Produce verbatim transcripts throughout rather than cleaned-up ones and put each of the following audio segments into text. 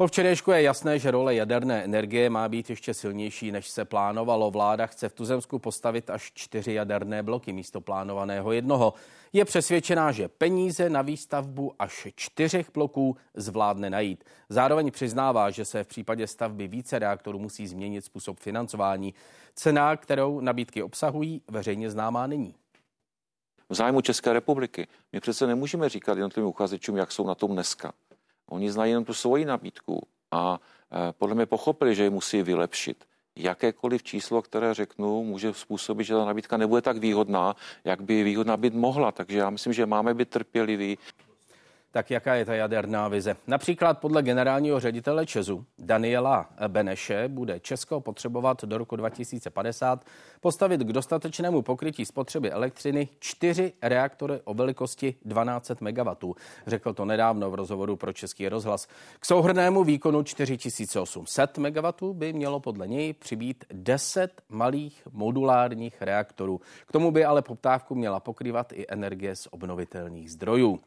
Po včerejšku je jasné, že role jaderné energie má být ještě silnější, než se plánovalo. Vláda chce v Tuzemsku postavit až čtyři jaderné bloky místo plánovaného jednoho. Je přesvědčená, že peníze na výstavbu až čtyřech bloků zvládne najít. Zároveň přiznává, že se v případě stavby více reaktorů musí změnit způsob financování. Cena, kterou nabídky obsahují, veřejně známá není. V zájmu České republiky my přece nemůžeme říkat jednotlivým uchazečům, jak jsou na tom dneska. Oni znají jenom tu svoji nabídku a podle mě pochopili, že ji musí vylepšit. Jakékoliv číslo, které řeknu, může způsobit, že ta nabídka nebude tak výhodná, jak by výhodná být mohla. Takže já myslím, že máme být trpěliví. Tak jaká je ta jaderná vize? Například podle generálního ředitele ČEZu Daniela Beneše bude Česko potřebovat do roku dva tisíce padesát postavit k dostatečnému pokrytí spotřeby elektřiny čtyři reaktory o velikosti tisíc dvě stě megawatů. Řekl to nedávno v rozhovoru pro Český rozhlas. K souhrnnému výkonu čtyři tisíce osm set megawatů by mělo podle něj přibýt deset malých modulárních reaktorů. K tomu by ale poptávku měla pokrývat i energie z obnovitelných zdrojů.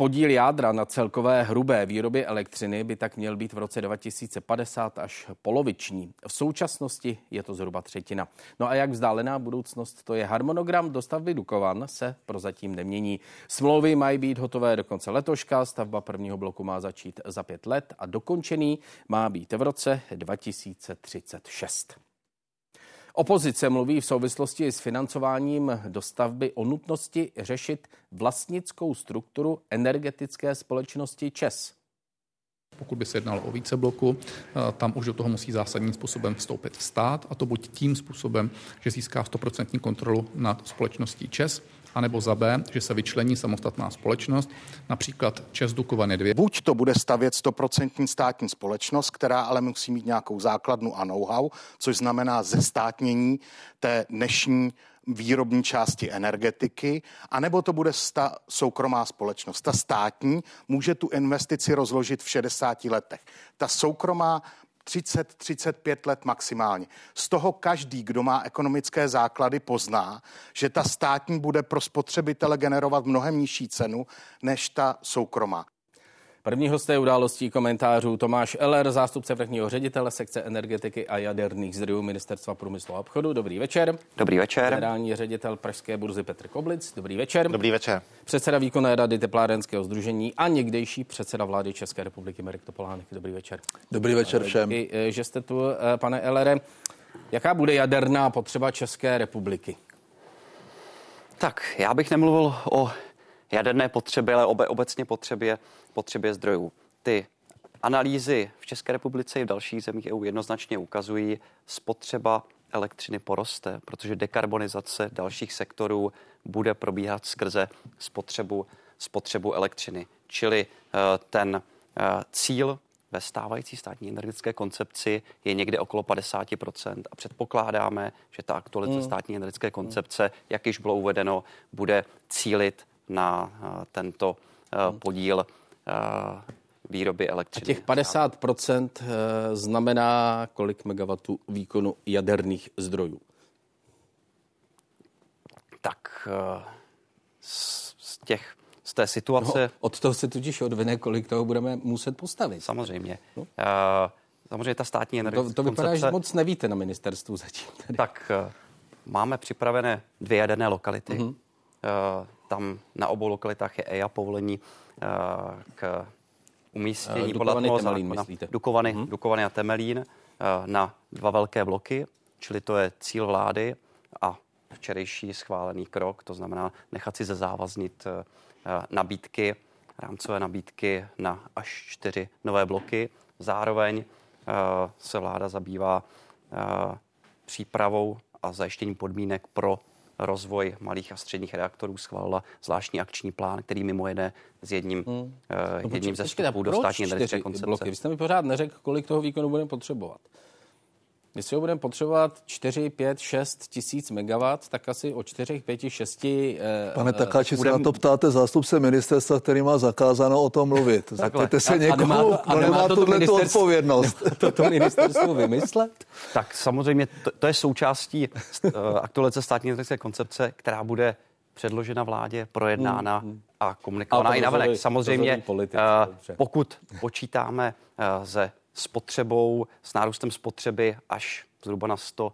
Podíl jádra na celkové hrubé výrobě elektřiny by tak měl být v roce dva tisíce padesát až poloviční. V současnosti je to zhruba třetina. No a jak vzdálená budoucnost to je? Harmonogram dostavby Dukovan se prozatím nemění. Smlouvy mají být hotové do konce letoška, stavba prvního bloku má začít za pět let a dokončený má být v roce dva tisíce třicet šest. Opozice mluví v souvislosti s financováním dostavby o nutnosti řešit vlastnickou strukturu energetické společnosti ČEZ. Pokud by se jednalo o více bloku, tam už do toho musí zásadním způsobem vstoupit stát, a to buď tím způsobem, že získá sto procent kontrolu nad společností ČEZ, anebo za B, že se vyčlení samostatná společnost, například ČEZ Dukovany dvě. Buď to bude stavět sto procent státní společnost, která ale musí mít nějakou základnu a know-how, což znamená zestátnění té dnešní výrobní části energetiky, anebo to bude sta- soukromá společnost. Ta státní může tu investici rozložit v šedesáti letech. Ta soukromá třicet, třicet pět let maximálně. Z toho každý, kdo má ekonomické základy, pozná, že ta státní bude pro spotřebitele generovat mnohem nižší cenu než ta soukromá. První hosté Událostí komentářů Tomáš Eller, zástupce vrchního ředitele sekce energetiky a jaderných zdrojů Ministerstva průmyslu a obchodu. Dobrý večer. Dobrý večer. Generální ředitel pražské burzy Petr Koblic. Dobrý večer. Dobrý večer. Předseda výkonné rady teplárenského sdružení a někdejší předseda vlády České republiky Mirek Topolánek. Dobrý večer. Dobrý večer všem. Díky, že jste tu, pane Ellere. Jaká bude jaderná potřeba České republiky? Tak, já bych nemluvil o jaderné potřeby, ale obecně potřebě, potřebě zdrojů. Ty analýzy v České republice i v dalších zemích E U jednoznačně ukazují, spotřeba elektřiny poroste, protože dekarbonizace dalších sektorů bude probíhat skrze spotřebu, spotřebu elektřiny. Čili ten cíl ve stávající státní energetické koncepci je někde okolo padesát procent a předpokládáme, že ta aktualizace státní energetické koncepce, jak již bylo uvedeno, bude cílit na tento podíl výroby elektřiny. A těch padesát procent znamená kolik megawatů výkonu jaderných zdrojů? Tak z, těch, z té situace... No, od toho se tudíž odvine, kolik toho budeme muset postavit. Samozřejmě. No. Samozřejmě ta státní energetická koncepce... To, to vypadá, koncepce, že moc nevíte na ministerstvu zatím. Tady. Tak máme připravené dvě jaderné lokality. Mm-hmm. Tam na obou lokalitách je E I A povolení uh, k umístění uh, podle toho zákona. Dukovany, hmm. Dukovany a Temelín uh, na dva velké bloky, čili to je cíl vlády a včerejší schválený krok, to znamená nechat si zezávaznit uh, nabídky, rámcové nabídky na až čtyři nové bloky. Zároveň uh, se vláda zabývá uh, přípravou a zajištěním podmínek pro rozvoj malých a středních reaktorů, schválila zvláštní akční plán, který mimo jiné s jedním, hmm. uh, no, jedním ze vstupů do státní energetické koncepce. Bloky? Vy jste mi pořád neřekl, kolik toho výkonu budeme potřebovat. Jestli ho budeme potřebovat čtyři, pět, šest tisíc megawatt, tak asi o čtyři, pět, šest... Pane Takáči, budem... se na to ptáte zástupce ministerstva, který má zakázáno o tom mluvit. Zeptejte se někomu, a nemá, to, nemá tuto ministerstv... odpovědnost. Toto ministerstvo vymyslet? Tak samozřejmě to, to je součástí uh, aktualizace státní energetické koncepce, která bude předložena vládě, projednána hmm. a komunikovaná i navenek. Samozřejmě, politici, uh, pokud počítáme uh, se spotřebou, s nárůstem spotřeby až zhruba na sto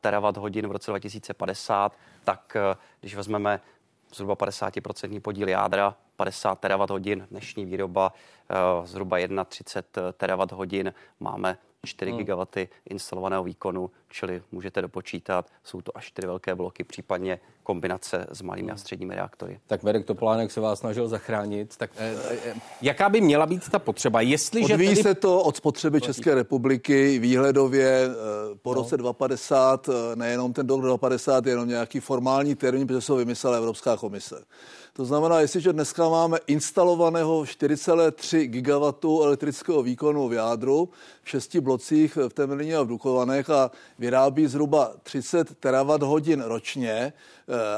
terawatt hodin v roce dva tisíce padesát, tak uh, když vezmeme zhruba padesát procent podíl jádra, padesát terawatt hodin, dnešní výroba uh, zhruba třicet jedna terawatt hodin, máme čtyři gigawaty instalovaného výkonu, čili můžete dopočítat, jsou to až čtyři velké bloky, případně kombinace s malými a středními reaktory. Tak Mirek Topolánek se vás snažil zachránit. Tak eh, eh, jaká by měla být ta potřeba? Jestliže Odvíjí tedy... se to od spotřeby České republiky výhledově eh, po roce no. dvacet padesát, eh, nejenom ten rok dvacet padesát, jenom nějaký formální termín, protože se ho vymyslela Evropská komise. To znamená, jestliže dneska máme instalovaného čtyři celá tři gigawattu elektrického výkonu v jádru, v šesti blocích v Temelíně a v Dukovanech a vyrábí zhruba třicet terawatt hodin ročně.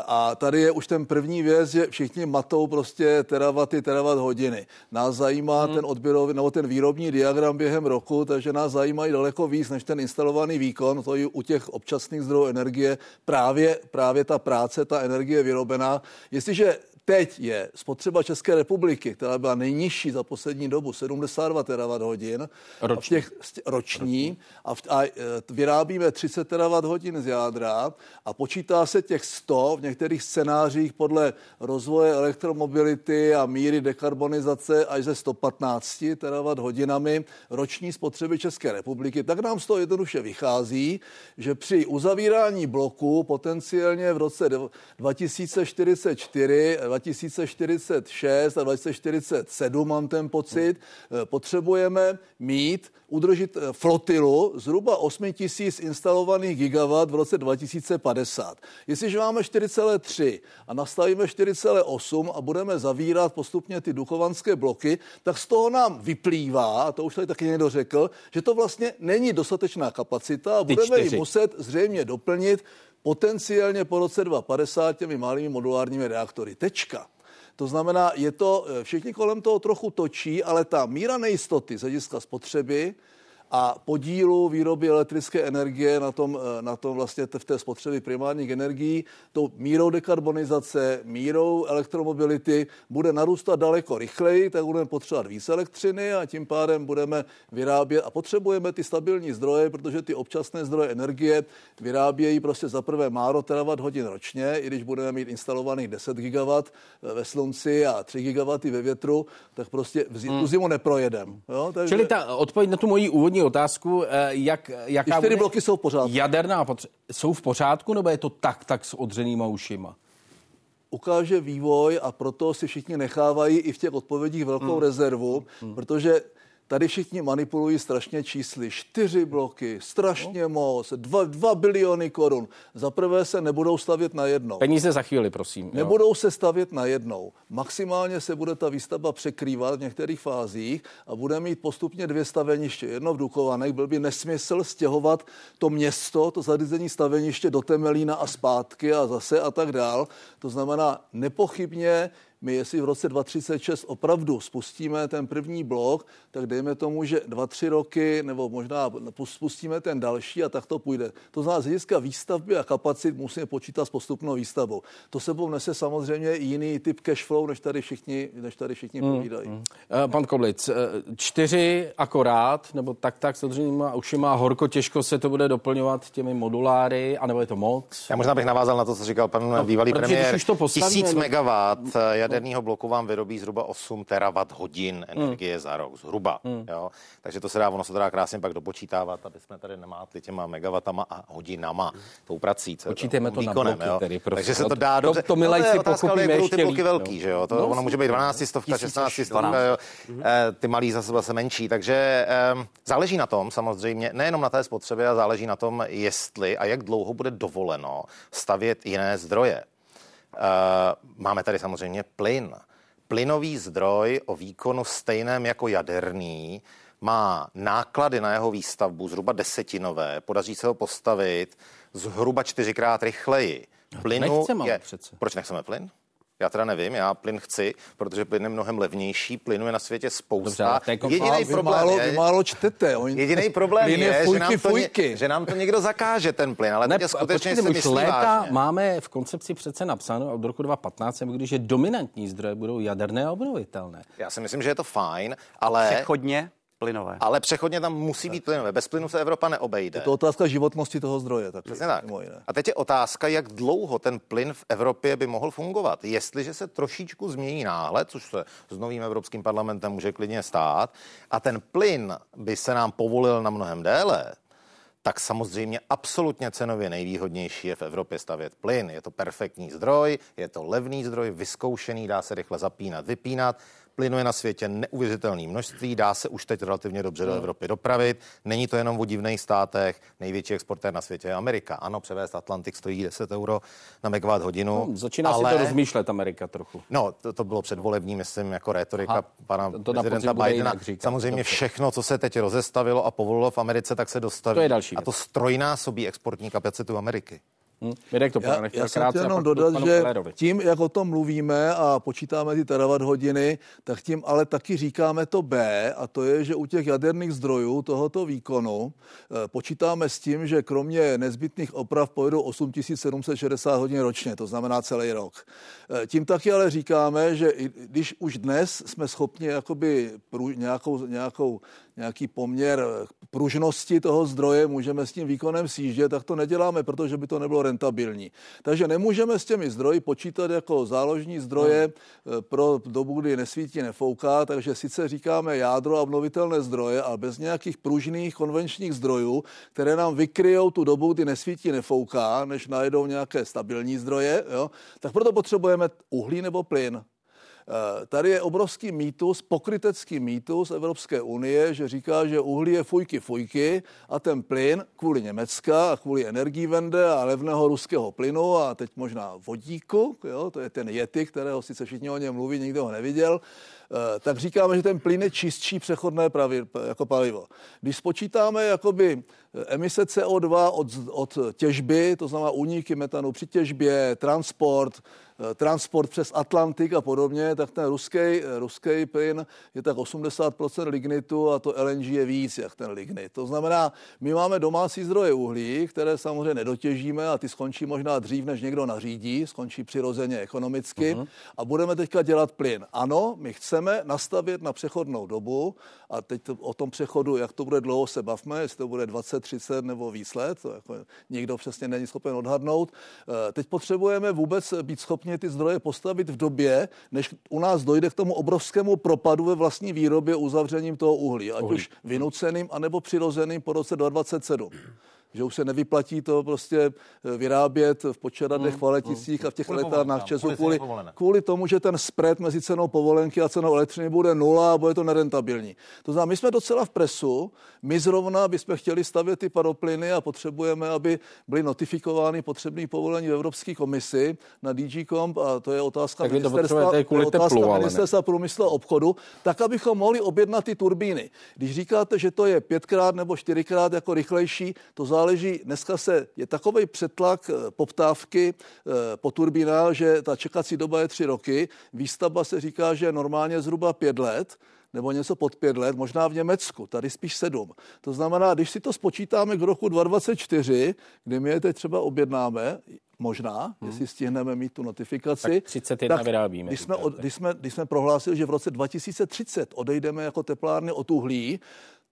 A tady je už ten první věc, že všichni matou prostě teravaty, teravat hodiny. Nás zajímá hmm. ten odběrový, nebo ten výrobní diagram během roku, takže nás zajímají daleko víc než ten instalovaný výkon. To je u těch občasných zdrojů energie právě, právě ta práce, ta energie vyrobená. Jestliže teď je spotřeba České republiky, která byla nejnižší za poslední dobu, sedmdesát dva terawatt hodin roční. A těch, roční a, v, a vyrábíme třicet terawatt hodin z jádra a počítá se těch sto v některých scénářích podle rozvoje elektromobility a míry dekarbonizace až ze sto patnáct terawatt hodinami roční spotřeby České republiky, tak nám z toho jednoduše vychází, že při uzavírání bloku potenciálně v roce dva tisíce čtyřicet čtyři dva tisíce čtyřicet šest a dva tisíce čtyřicet sedm, mám ten pocit, potřebujeme mít, udržet flotilu zhruba osm tisíc instalovaných gigawatt v roce dva tisíce padesát. Jestliže máme čtyři celá tři a nastavíme čtyři celá osm a budeme zavírat postupně ty dukovanské bloky, tak z toho nám vyplývá, a to už tady taky někdo řekl, že to vlastně není dostatečná kapacita a budeme ji muset zřejmě doplnit potenciálně po roce dvacet padesát těmi malými modulárními reaktory. Tečka. To znamená, je to, všichni kolem toho trochu točí, ale ta míra nejistoty z hlediska spotřeby a podílu výroby elektrické energie na tom, na tom vlastně v té spotřebě primárních energií, tou mírou dekarbonizace, mírou elektromobility bude narůstat daleko rychleji, tak budeme potřebovat více elektřiny a tím pádem budeme vyrábět a potřebujeme ty stabilní zdroje, protože ty občasné zdroje energie vyrábějí prostě za prvé málo terawatt hodin ročně, i když budeme mít instalovaných deset gigawatt ve slunci a tři gigawaty ve větru, tak prostě v zimu, hmm. zimu neprojedeme. Takže... Čili ta odpověď na tu moji úvodní otázku, jak, jaká bude... bloky jsou v pořádku. Jaderná potře- jsou v pořádku, nebo je to tak, tak s odřenýma ušima? Ukáže vývoj a proto si všichni nechávají i v těch odpovědích velkou mm. rezervu, mm. protože tady všichni manipulují strašně čísly. Čtyři bloky, strašně no. moc, dva, dva biliony korun. Za prvé se nebudou stavět na jednou. Peníze za chvíli, prosím. Nebudou jo. se stavět na jednou. Maximálně se bude ta výstavba překrývat v některých fázích a bude mít postupně dvě staveniště. Jedno v Dukovanech, byl by nesmysl stěhovat to město, to zařízení staveniště do Temelína a zpátky a zase a tak dál. To znamená nepochybně, my jestli v roce dva tisíce třicet šest opravdu spustíme ten první blok, tak dejme tomu, že dva, tři roky nebo možná spustíme ten další a tak to půjde. To znamená, z hlediska výstavby a kapacit musíme počítat s postupnou výstavbou. To sebou nese samozřejmě jiný typ cash flow, než tady všichni, než tady všichni mm, povídají. Mm. Uh, pan Koblic, uh, čtyři akorát, nebo tak, tak s odřenýma ušima, horko, těžko se to bude doplňovat těmi moduláry, anebo je to moc? Já možná bych navázal na to, co říkal pan no, bývalý premiér. Tisíc megawatt jaderného bloku vám vyrobí zhruba osm terawatt hodin energie mm. za rok, zhruba. Mm. Jo? Takže to se dá, ono se dá krásně pak dopočítávat, aby jsme tady nemátli těma megawattama a hodinama mm. tou prací. Počítejme to výkonem, na bloky, jo? Tedy, prosím. Takže se to dá dobře. To, to, to, to je otázka, ale budou ty bloky líp, velký, že jo? To, no, ono může být dvanáct stovka, šestnáct stovka, ty malý za sebe se menší. Takže um, záleží na tom samozřejmě, nejenom na té spotřebě, ale záleží na tom, jestli a jak dlouho bude dovoleno stavět jiné zdroje. Uh, máme tady samozřejmě plyn. Plynový zdroj o výkonu stejném jako jaderný má náklady na jeho výstavbu zhruba desetinové. Podaří se ho postavit zhruba čtyřikrát rychleji. Plynu nechceme je... Proč nechceme plyn? Já teda nevím, já plyn chci, protože plyn je mnohem levnější, plynu je na světě spousta. Jediný problém je, vy málo čtete. Jediný problém je, že nám, to, že nám to někdo zakáže ten plyn, ale ne, teď je skutečně počkejte, se myslí vážně. Máme v koncepci přece napsáno od roku dva tisíce patnáct, když je dominantní zdroje budou jaderné a obnovitelné. Já si myslím, že je to fajn, ale... Přechodně? Plynové. Ale přechodně tam musí tak. být plynové. Bez plynu se Evropa neobejde. Je to otázka životnosti toho zdroje. Tak přesně tak. A teď je otázka, jak dlouho ten plyn v Evropě by mohl fungovat. Jestliže se trošičku změní náhled, což se s novým Evropským parlamentem může klidně stát, a ten plyn by se nám povolil na mnohem déle, tak samozřejmě absolutně cenově nejvýhodnější je v Evropě stavět plyn. Je to perfektní zdroj, je to levný zdroj, vyzkoušený, dá se rychle zapínat, vypínat. Plynu je na světě neuvěřitelné množství, dá se už teď relativně dobře do Evropy dopravit. Není to jenom v divných státech, největší exportér na světě je Amerika. Ano, převést Atlantik stojí deset euro na megawatt hodinu. No, začíná ale... si to rozmýšlet Amerika trochu. No, to, to bylo předvolebním, myslím, jako retorika Aha, pana to prezidenta Bidena. Samozřejmě všechno, co se teď rozestavilo a povolilo v Americe, tak se dostaví. To je další věc. A to strojnásobí exportní kapacitu Ameriky. Hmm. To já, já jsem chtěl jenom dodat, že tím, jak o tom mluvíme a počítáme ty terawatt hodiny, tak tím ale taky říkáme to B, a to je, že u těch jaderných zdrojů tohoto výkonu eh, počítáme s tím, že kromě nezbytných oprav pojedou osm tisíc sedm set šedesát hodin ročně, to znamená celý rok. Eh, tím taky ale říkáme, že i, když už dnes jsme schopni jakoby prů, nějakou, nějakou, nějaký poměr pružnosti toho zdroje, můžeme s tím výkonem sjíždět, tak to neděláme, protože by to nebylo rentabilní. Takže nemůžeme s těmi zdroji počítat jako záložní zdroje no. pro dobu, kdy nesvítí, nefouká, takže sice říkáme jádro a obnovitelné zdroje, ale bez nějakých pružných konvenčních zdrojů, které nám vykryjou tu dobu, kdy nesvítí, nefouká, než najdou nějaké stabilní zdroje, jo? Tak proto potřebujeme uhlí nebo plyn. Tady je obrovský mýtus, pokrytecký mýtus Evropské unie, že říká, že uhlí je fujky fujky a ten plyn kvůli Německa a kvůli Energiewende a levného ruského plynu a teď možná vodíku, jo, to je ten Yeti, kterého sice všichni o něm mluví, nikdo ho neviděl, tak říkáme, že ten plyn je čistší přechodné pravi, jako palivo. Když spočítáme jakoby emise C O dva od, od těžby, to znamená úniky metanu při těžbě, transport, transport přes Atlantik a podobně, tak ten ruský, ruský plyn je tak osmdesát procent lignitu a to L N G je víc jak ten lignit. To znamená, my máme domácí zdroje uhlí, které samozřejmě nedotěžíme a ty skončí možná dřív, než někdo nařídí, skončí přirozeně ekonomicky uh-huh. a budeme teďka dělat plyn. Ano, my chceme nastavit na přechodnou dobu a teď to, o tom přechodu, jak to bude dlouho, se bavme, jestli to bude dvacet, třicet nebo víc let, to jako nikdo přesně není schopen odhadnout. Teď potřebujeme vůbec být schopni ty zdroje postavit v době, než u nás dojde k tomu obrovskému propadu ve vlastní výrobě uzavřením toho uhlí, ať uhlí. už vynuceným, anebo přirozeným po roce dvacet dvacet sedm. Že už se nevyplatí to prostě vyrábět v Počeradech, v Leticích a v těch elektrárnách Česu kvůli, kvůli tomu, že ten spread mezi cenou povolenky a cenou elektřiny bude nula a bude to nerentabilní. To znamená, my jsme docela v presu, my zrovna bychom chtěli stavět ty paroplyny a potřebujeme, aby byly notifikovány potřebné povolení v Evropské komisi na D G Comp a to je otázka tak ministerstva, to je to je otázka teplu, ministerstva průmyslu a obchodu, tak abychom mohli objednat ty turbíny. Když říkáte, že to je pětkrát nebo čtyřikrát jako rychlejší, to záleží, dneska se je takovej přetlak poptávky po turbínách, že ta čekací doba je tři roky, výstavba se říká, že normálně zhruba pět let, nebo něco pod pět let, možná v Německu, tady spíš sedm. To znamená, když si to spočítáme k roku dvacet dvacet čtyři, kdy my je teď třeba objednáme, možná, hmm. jestli stihneme mít tu notifikaci, tak třicet jedna tak vyrábíme. Když jsme, od, když, jsme, když jsme prohlásili, že v roce dva tisíce třicet odejdeme jako teplárny od uhlí,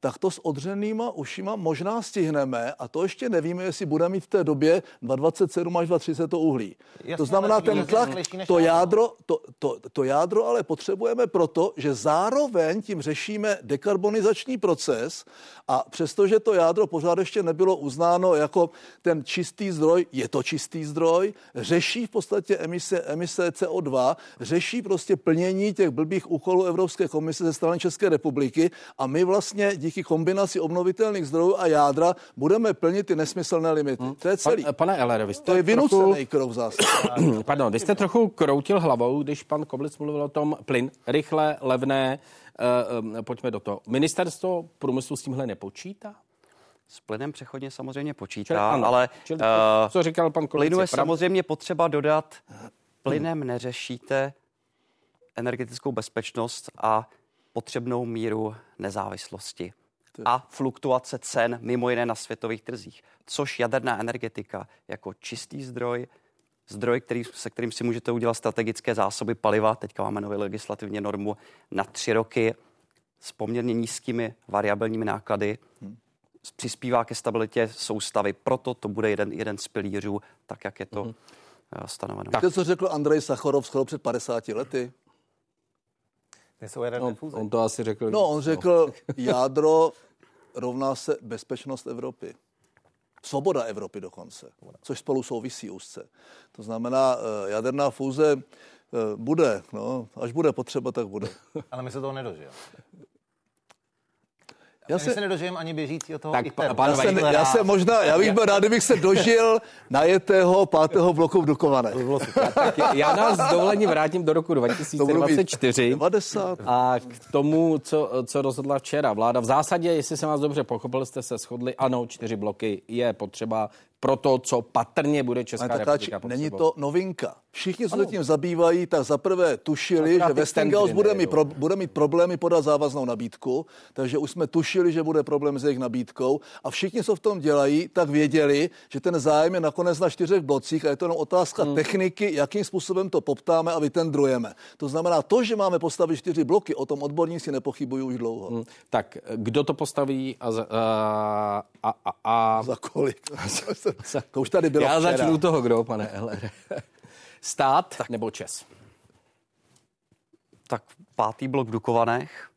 tak to s odřenýma ušima možná stihneme a to ještě nevíme, jestli budeme mít v té době dvacet sedm až dvacet třicet to uhlí. Jasně, to znamená ten tlak, to jádro, to, to, to jádro ale potřebujeme proto, že zároveň tím řešíme dekarbonizační proces a přestože to jádro pořád ještě nebylo uznáno jako ten čistý zdroj, je to čistý zdroj, řeší v podstatě emise, emise C O dva, řeší prostě plnění těch blbých úkolů Evropské komise ze strany České republiky a my vlastně díky kombinaci obnovitelných zdrojů a jádra budeme plnit ty nesmyslné limity. Hmm. To je celý. Pan, pane Elere, vy jste to je vynucený krok zase. Pardon, vy jste trochu kroutil hlavou, když pan Koblic mluvil o tom plyn. Rychle, levné, uh, um, pojďme do toho. Ministerstvo průmyslu s tímhle nepočítá? S plynem přechodně samozřejmě počítá, čili, ano, ale čili, uh, co říkal pan Koblic, plynu je pravda. Samozřejmě potřeba dodat plynem neřešíte energetickou bezpečnost a potřebnou míru nezávislosti a fluktuace cen mimo jiné na světových trzích, což jaderná energetika jako čistý zdroj, zdroj, který, se kterým si můžete udělat strategické zásoby paliva, teďka máme novou legislativní normu na tři roky s poměrně nízkými variabilními náklady, hmm. přispívá ke stabilitě soustavy. Proto to bude jeden, jeden z pilířů, tak jak je to hmm. stanoveno. Tak to, co řekl Andrej Sacharov skoro před padesáti lety, nejsou jaderné no, fúze. On to asi řekl. No, on řekl, jádro rovná se bezpečnost Evropy. Svoboda Evropy dokonce, což spolu souvisí úzce. To znamená, jaderná fúze bude, no, až bude potřeba, tak bude. Ale my se toho nedožijeme. Já se, se nedožijem ani běžícího toho tak, ITERu. Já, se, já, se možná, já bych byl rád, kdybych se dožil najetého pátého bloku v Dukovanech. Já, já nás s dovolením vrátím do roku dva tisíce dvacet čtyři a k tomu, co, co rozhodla včera vláda. V zásadě, jestli jsem vás dobře pochopil, jste se shodli, ano, čtyři bloky je potřeba pro to, co patrně bude Česká republika potřebovat. Není to novinka. Všichni, co se tím zabývají, tak zaprvé tušili, že Westinghouse bude mít, pro, bude mít problémy podat závaznou nabídku, takže už jsme tušili, že bude problém s jejich nabídkou a všichni, co v tom dělají, tak věděli, že ten zájem je nakonec na čtyřech blocích a je to jenom otázka hmm. techniky, jakým způsobem to poptáme a vytendrujeme. To znamená to, že máme postavit čtyři bloky, o tom odborníci nepochybují už dlouho. Hmm. Tak kdo to postaví a za, a, a, a, a... za kolik? To už tady bylo Já včera. Začnu toho, kdo, pane Eller. Stát tak, nebo ČES? Tak pátý blok v Dukovanech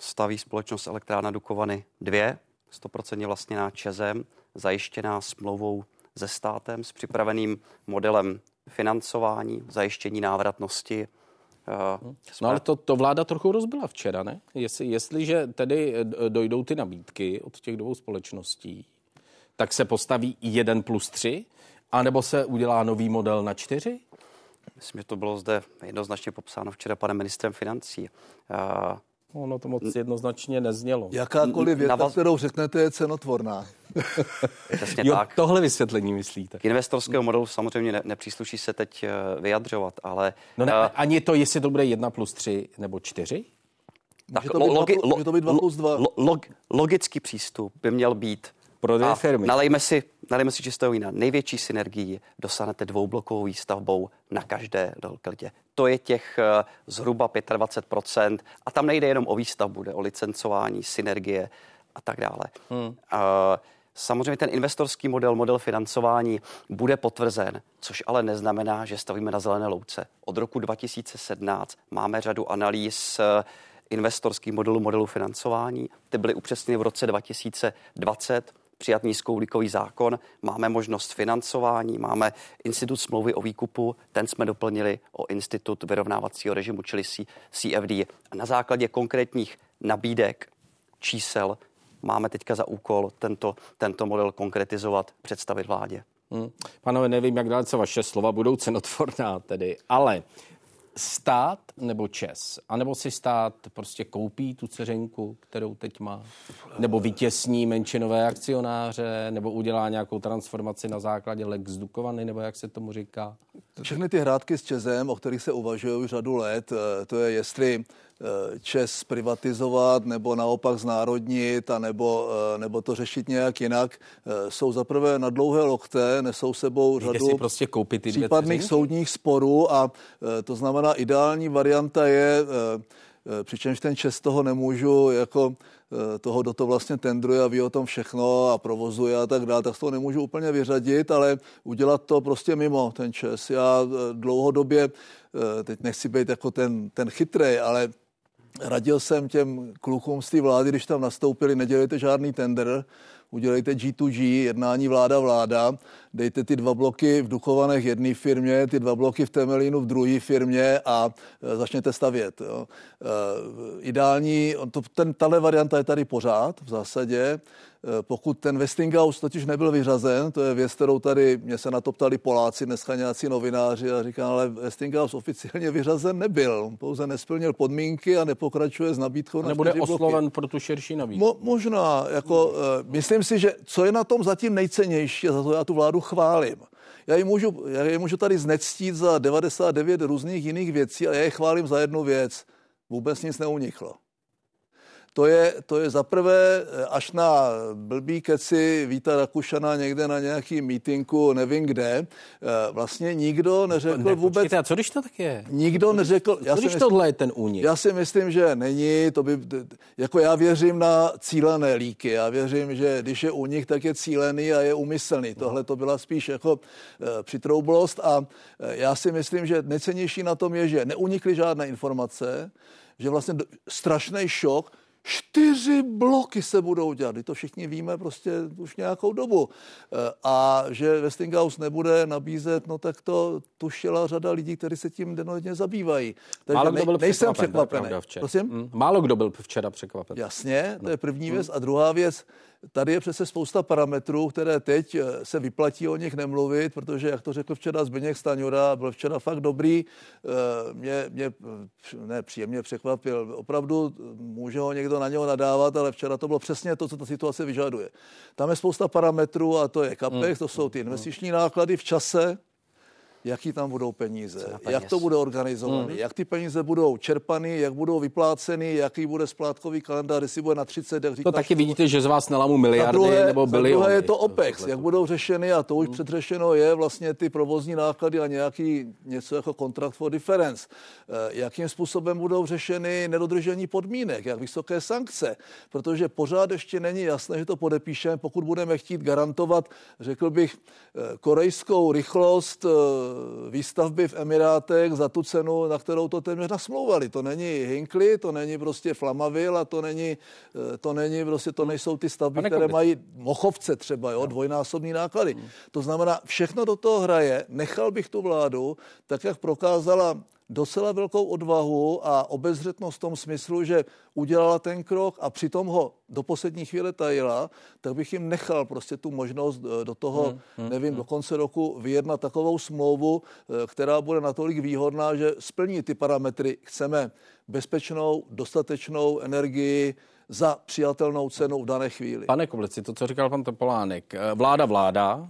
staví společnost Elektrárna Dukovany dvě, sto procent vlastněná ČESem, zajištěná smlouvou se státem s připraveným modelem financování, zajištění návratnosti. Uh, no ale to, to vláda trochu rozbila včera, ne? Jestli, jestliže tedy dojdou ty nabídky od těch dvou společností, tak se postaví jeden plus tři, anebo se udělá nový model na čtyři? Myslím, že to bylo zde jednoznačně popsáno včera panem ministrem financí. Uh, ono to moc jednoznačně neznělo. Jakákoliv věta, vás... kterou řeknete, je cenotvorná. jo, tak. Tohle vysvětlení myslíte. K investorského modelu samozřejmě ne, nepřísluší se teď vyjadřovat, ale... No ne, uh, ani to, jestli to bude jedna plus tři nebo čtyři? Tak může to být logi- dva, může to být dva plus dva. Log- logický přístup by měl být pro dvě firmy. Nalejme si, nalejme si čistého vína. Největší synergii dosáhnete dvoublokovou výstavbou na každé lokalitě. To je těch uh, zhruba dvacet pět procent a tam nejde jenom o výstavbu, jde o licencování, synergie a tak dále. Hmm. Uh, samozřejmě ten investorský model, model financování bude potvrzen, což ale neznamená, že stavíme na zelené louce. Od roku dva tisíce sedmnáct máme řadu analýz uh, investorských modelů, modelů financování. Ty byly upřesněny v roce dva tisíce dvacet. Přijat nízkouhlíkový zákon, máme možnost financování, máme institut smlouvy o výkupu, ten jsme doplnili o institut vyrovnávacího režimu, čili C F D. A na základě konkrétních nabídek, čísel, máme teďka za úkol tento, tento model konkretizovat, představit vládě. Hmm. Pánové, nevím, jak dalece vaše slova budou cenotvorná tedy, ale stát nebo ČES? A nebo si stát prostě koupí tu dceřinku, kterou teď má? Nebo vytěsní menšinové akcionáře? Nebo udělá nějakou transformaci na základě Lex Dukovany? Nebo jak se tomu říká? Všechny ty hrátky s ČESem, o kterých se uvažují řadu let, to je jestli ČES privatizovat nebo naopak znárodnit a nebo, nebo to řešit nějak jinak, jsou zaprvé na dlouhé lokte, nesou sebou řadu prostě případných soudních sporů a to znamená ideální varianta je, přičemž ten ČES toho nemůžu jako toho, kdo to vlastně tendruje a ví o tom všechno a provozuje a tak dále, tak to nemůžu úplně vyřadit, ale udělat to prostě mimo ten ČES. Já dlouhodobě, teď nechci být jako ten, ten chytrej, ale radil jsem těm klukům z té vlády, když tam nastoupili, nedělejte žádný tender, udělejte G dva G, jednání vláda-vláda, dejte ty dva bloky v Dukovanech jedné firmě, ty dva bloky v Temelínu v druhé firmě a začněte stavět. Jo. E, ideální, to, ten, tato varianta je tady pořád v zásadě. E, pokud ten Westinghouse totiž nebyl vyřazen, to je věc, kterou tady, mě se na to ptali Poláci, dneska nějací novináři a říkám, ale Westinghouse oficiálně vyřazen nebyl, pouze nesplnil podmínky a nepokračuje s nabídkou na čtyři bloky. Nebude osloven pro tu širší nabídku. Mo, možná, jako, e, myslím si, že co je na tom zatím nejcennější, a za to já tu vládu chválím, Já ji můžu, já ji můžu tady znectít za devadesát devět různých jiných věcí a já je chválím za jednu věc. Vůbec nic neuniklo. To je, to je zaprvé až na blbý keci Víta Rakušana někde na nějaký mítinku, nevím kde. Vlastně nikdo neřekl ne, vůbec... Počkejte, a co když to tak je? Nikdo neřekl... Co, já co když myslím, tohle je ten únik? Já si myslím, že není. To by, jako já věřím na cílené líky. Já věřím, že když je únik, tak je cílený a je úmyslný. Tohle to byla spíš jako přitroublosť a já si myslím, že nejcennější na tom je, že neunikly žádné informace, že vlastně strašný šok. Čtyři bloky se budou dělat. To všichni víme prostě už nějakou dobu. A že Westinghouse nebude nabízet, no tak to tušila řada lidí, kteří se tím dennodenně zabývají. Takže nej, nejsem překvapený. Mm. Málo kdo byl včera překvapen. Jasně, to je první no. věc. A druhá věc, tady je přece spousta parametrů, které teď se vyplatí o nich nemluvit, protože, jak to řekl včera Zbyněk Stanjura, byl včera fakt dobrý, mě, mě ne, příjemně překvapil. Opravdu může ho někdo na něho nadávat, ale včera to bylo přesně to, co ta situace vyžaduje. Tam je spousta parametrů a to je capex, to jsou ty investiční náklady v čase, jaký tam budou peníze, jak to bude organizované, mm. jak ty peníze budou čerpany, jak budou vypláceny, jaký bude splátkový kalendář, jestli bude na třicet, jak říkáš. To taky vidíte, že z vás nelamu miliardy druhé, nebo biliony. To je to OPEX, jak budou řešeny a to už mm. předřešeno je vlastně ty provozní náklady a nějaký něco jako contract for difference. Jakým způsobem budou řešeny nedodržení podmínek, jak vysoké sankce, protože pořád ještě není jasné, že to podepíšeme, pokud budeme chtít garantovat, řekl bych, korejskou rychlost výstavby v Emirátech za tu cenu, na kterou to téměř nasmlouvali. To není Hinkley, to není prostě Flamaville a to není, to není prostě, to nejsou ty stavby, které mají Mochovce třeba, jo, dvojnásobný náklady. To znamená, všechno do toho hraje. Nechal bych tu vládu, tak jak prokázala docela velkou odvahu a obezřetnost v tom smyslu, že udělala ten krok a přitom ho do poslední chvíle tajila, tak bych jim nechal prostě tu možnost do toho, hmm, hmm, nevím, hmm. do konce roku vyjednat takovou smlouvu, která bude natolik výhodná, že splní ty parametry. Chceme bezpečnou, dostatečnou energii za přijatelnou cenu v dané chvíli. Pane Koblici, to, co říkal pan Topolánek, vláda vláda,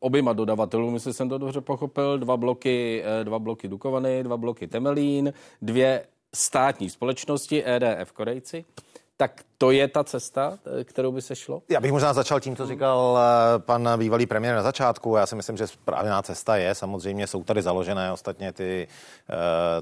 oběma dodavatelům, jestli jsem to dobře pochopil, dva bloky, dva bloky Dukovany, dva bloky Temelín, dvě státní společnosti, E D F Korejci. Tak to je ta cesta, kterou by se šlo? Já bych možná začal tím, co říkal pan bývalý premiér na začátku. Já si myslím, že správná cesta je. Samozřejmě jsou tady založené ostatně ty,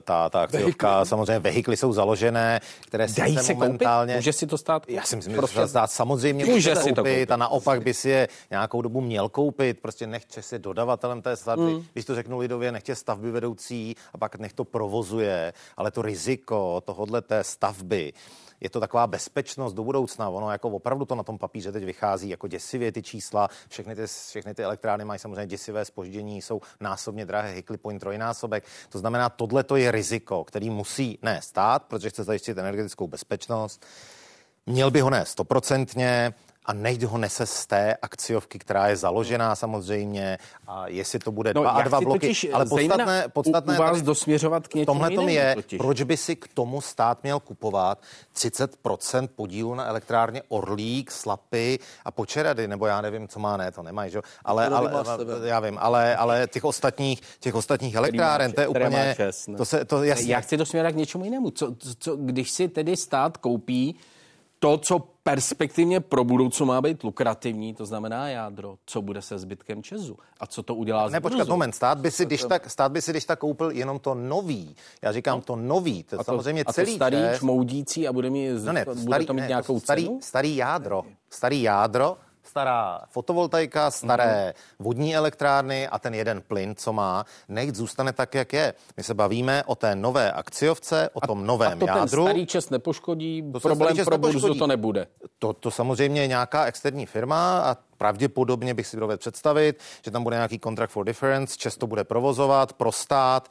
ta, ta akciovka, samozřejmě vehikly jsou založené, které si dají se momentálně... Koupit? Může si to stát? Já si myslím, že prostě... stát samozřejmě může, může si koupit, to koupit a naopak by si je nějakou dobu měl koupit. Prostě nechce si dodavatelem té stavby. Mm. Když to řeknu lidově, nechce stavby vedoucí a pak nech to provozuje, ale to riziko tohodle té stavby, je to taková bezpečnost do budoucna. Ono jako opravdu to na tom papíře teď vychází jako děsivě ty čísla. Všechny ty, všechny ty elektrárny mají samozřejmě děsivé zpoždění, jsou násobně drahé, Hinkley Point trojnásobek. To znamená, tohle to je riziko, který musí ne stát, protože chce zajistit energetickou bezpečnost. Měl by ho ne stoprocentně. A nejde ho nese z té akciovky, která je založená samozřejmě a jestli to bude no, dva a dva bloky, ale podstatné, podstatné u, u vás tady, dosměřovat k něčemu jinému je, totiž. Proč by si k tomu stát měl kupovat třicet procent podílu na elektrárně Orlík, Slapy a Počerady, nebo já nevím, co má, ne, to nemají, že? Ale, ale, ale já vím, ale, ale těch ostatních, těch ostatních elektráren, to je úplně, čas, to se, to jasně. Já chci dosměrovat k něčemu jinému, co, co, když si tedy stát koupí to, co perspektivně pro budoucnu má být lukrativní, to znamená jádro, co bude se zbytkem ČEZu a co to udělá z Nepočkat, moment, stát by si když tak, stát by si když tak koupil jenom to nový. Já říkám no. to nový, to, to samozřejmě a celý. A to starý čes, čmoudící a bude, mít, no ne, to starý, bude to mít ne, nějakou to starý, cenu? Starý jádro, starý jádro, stará fotovoltaika, staré mm. vodní elektrárny a ten jeden plyn, co má, nechť zůstane tak, jak je. My se bavíme o té nové akciovce, o tom a, novém jádru. A to jádru. Ten starý čes nepoškodí, to problém čes pro burzu to nebude. To, to samozřejmě je nějaká externí firma a pravděpodobně bych si dovedl představit, že tam bude nějaký contract for difference, ČEZ to bude provozovat, pro stát,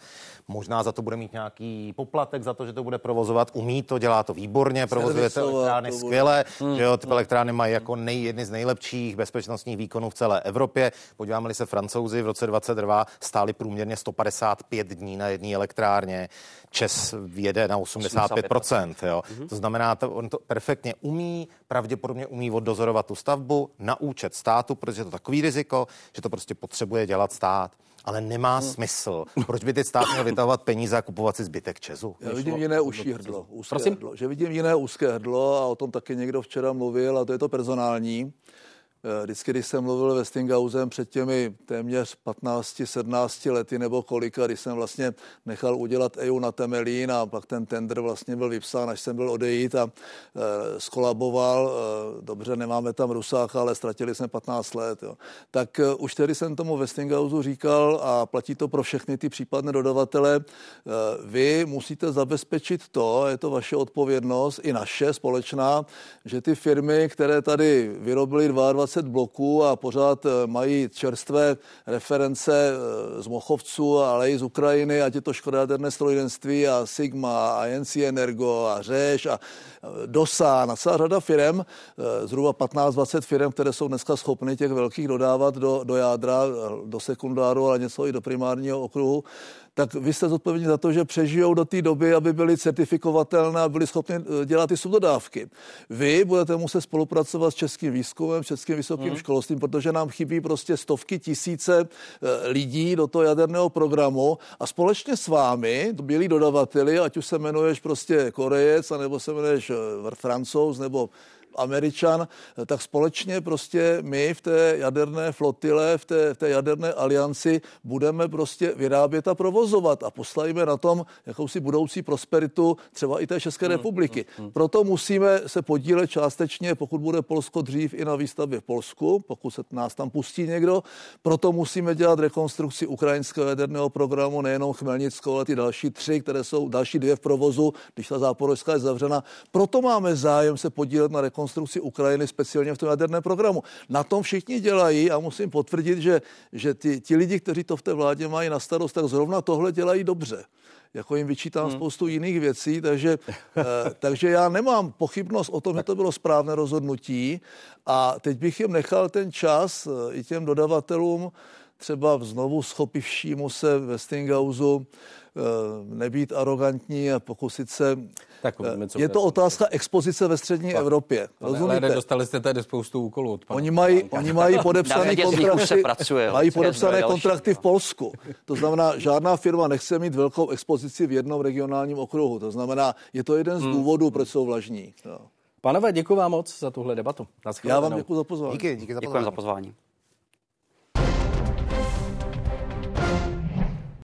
možná za to bude mít nějaký poplatek za to, že to bude provozovat, umí to, dělá to výborně, provozuje ty elektrárny skvěle, hmm. že jo, ty elektrárny mají jako nej, jedny z nejlepších bezpečnostních výkonů v celé Evropě. Podíváme-li se Francouzi v roce dvacet dva stáli průměrně sto padesát pět dní na jedné elektrárně. Čes vyjede na osmdesát pět procent. Jo. To znamená, to, on to perfektně umí, pravděpodobně umí oddozorovat tu stavbu na účet státu, protože je to takový riziko, že to prostě potřebuje dělat stát. Ale nemá smysl. Proč by teď stát měl vytahovat peníze a kupovat si zbytek Česu? Já vidím jiné užší hrdlo, úzké hrdlo. Že vidím jiné úzké hrdlo a o tom taky někdo včera mluvil a to je to personální. Vždycky, když jsem mluvil s Westinghousem před těmi téměř patnácti sedmnácti lety nebo kolika, když jsem vlastně nechal udělat E U na Temelín a pak ten tender vlastně byl vypsán, až jsem byl odejít a e, skolaboval. E, dobře, nemáme tam Rusáka, ale ztratili jsme patnáct let. Jo. Tak e, už tedy jsem tomu Westinghousu říkal a platí to pro všechny ty případné dodavatele. E, vy musíte zabezpečit to, je to vaše odpovědnost i naše společná, že ty firmy, které tady vyrobily dvacet dva bloků a pořád mají čerstvé reference z Mochovců, ale i z Ukrajiny, ať je to Škoda jaderné strojírenství a Sigma a J N C Energo a Řeš a Dosa a celá řada firem, zhruba patnáct dvacet firem, které jsou dneska schopny těch velkých dodávat do, do jádra, do sekundáru, ale něco i do primárního okruhu. Tak vy jste zodpovědní za to, že přežijou do té doby, aby byli certifikovatelné a byli schopni dělat ty subdodávky. Vy budete muset spolupracovat s českým výzkumem, s českým vysokým mm. školstvím, protože nám chybí prostě stovky tisíce lidí do toho jaderného programu a společně s vámi, byli dodavateli, ať už se jmenuješ prostě Korejec, anebo se jmenuješ Francouz, nebo Američan, tak společně prostě my v té jaderné flotile, v té, v té jaderné alianci budeme prostě vyrábět a provozovat a poslavíme na tom jakousi budoucí prosperitu třeba i té České hmm, republiky. Hmm. Proto musíme se podílet částečně, pokud bude Polsko dřív, i na výstavbě v Polsku, pokud se nás tam pustí někdo. Proto musíme dělat rekonstrukci ukrajinského jaderného programu, nejenom Chmelnickou, ale ty další tři, které jsou další dvě v provozu, když ta Záporožská je zavřena. Proto máme zájem se podílet na rekonstrukci konstrukci Ukrajiny, speciálně v tom jaderném programu. Na tom všichni dělají a musím potvrdit, že, že ti, ti lidi, kteří to v té vládě mají na starost, tak zrovna tohle dělají dobře. Jako jim vyčítám hmm. spoustu jiných věcí, takže, eh, takže já nemám pochybnost o tom, že to bylo správné rozhodnutí a teď bych jim nechal ten čas eh, i těm dodavatelům, třeba znovu schopivšímu se Westinghousu nebýt arogantní a pokusit se. Tak, je to otázka expozice ve střední tak, Evropě. Rozumíte? Ale dostali jste tady spoustu úkolů od pana. Oni mají, oni mají podepsané kontrakty, pracuje, mají podepsané kontrakty v Polsku. To znamená, žádná firma nechce mít velkou expozici v jednom regionálním okruhu. To znamená, je to jeden z důvodů, hmm. proč jsou vlažní. No. Pánové, děkuji vám moc za tuhle debatu. Já vám děkuji za pozvání. Díky, díky za pozvání. Děkuji za pozvání.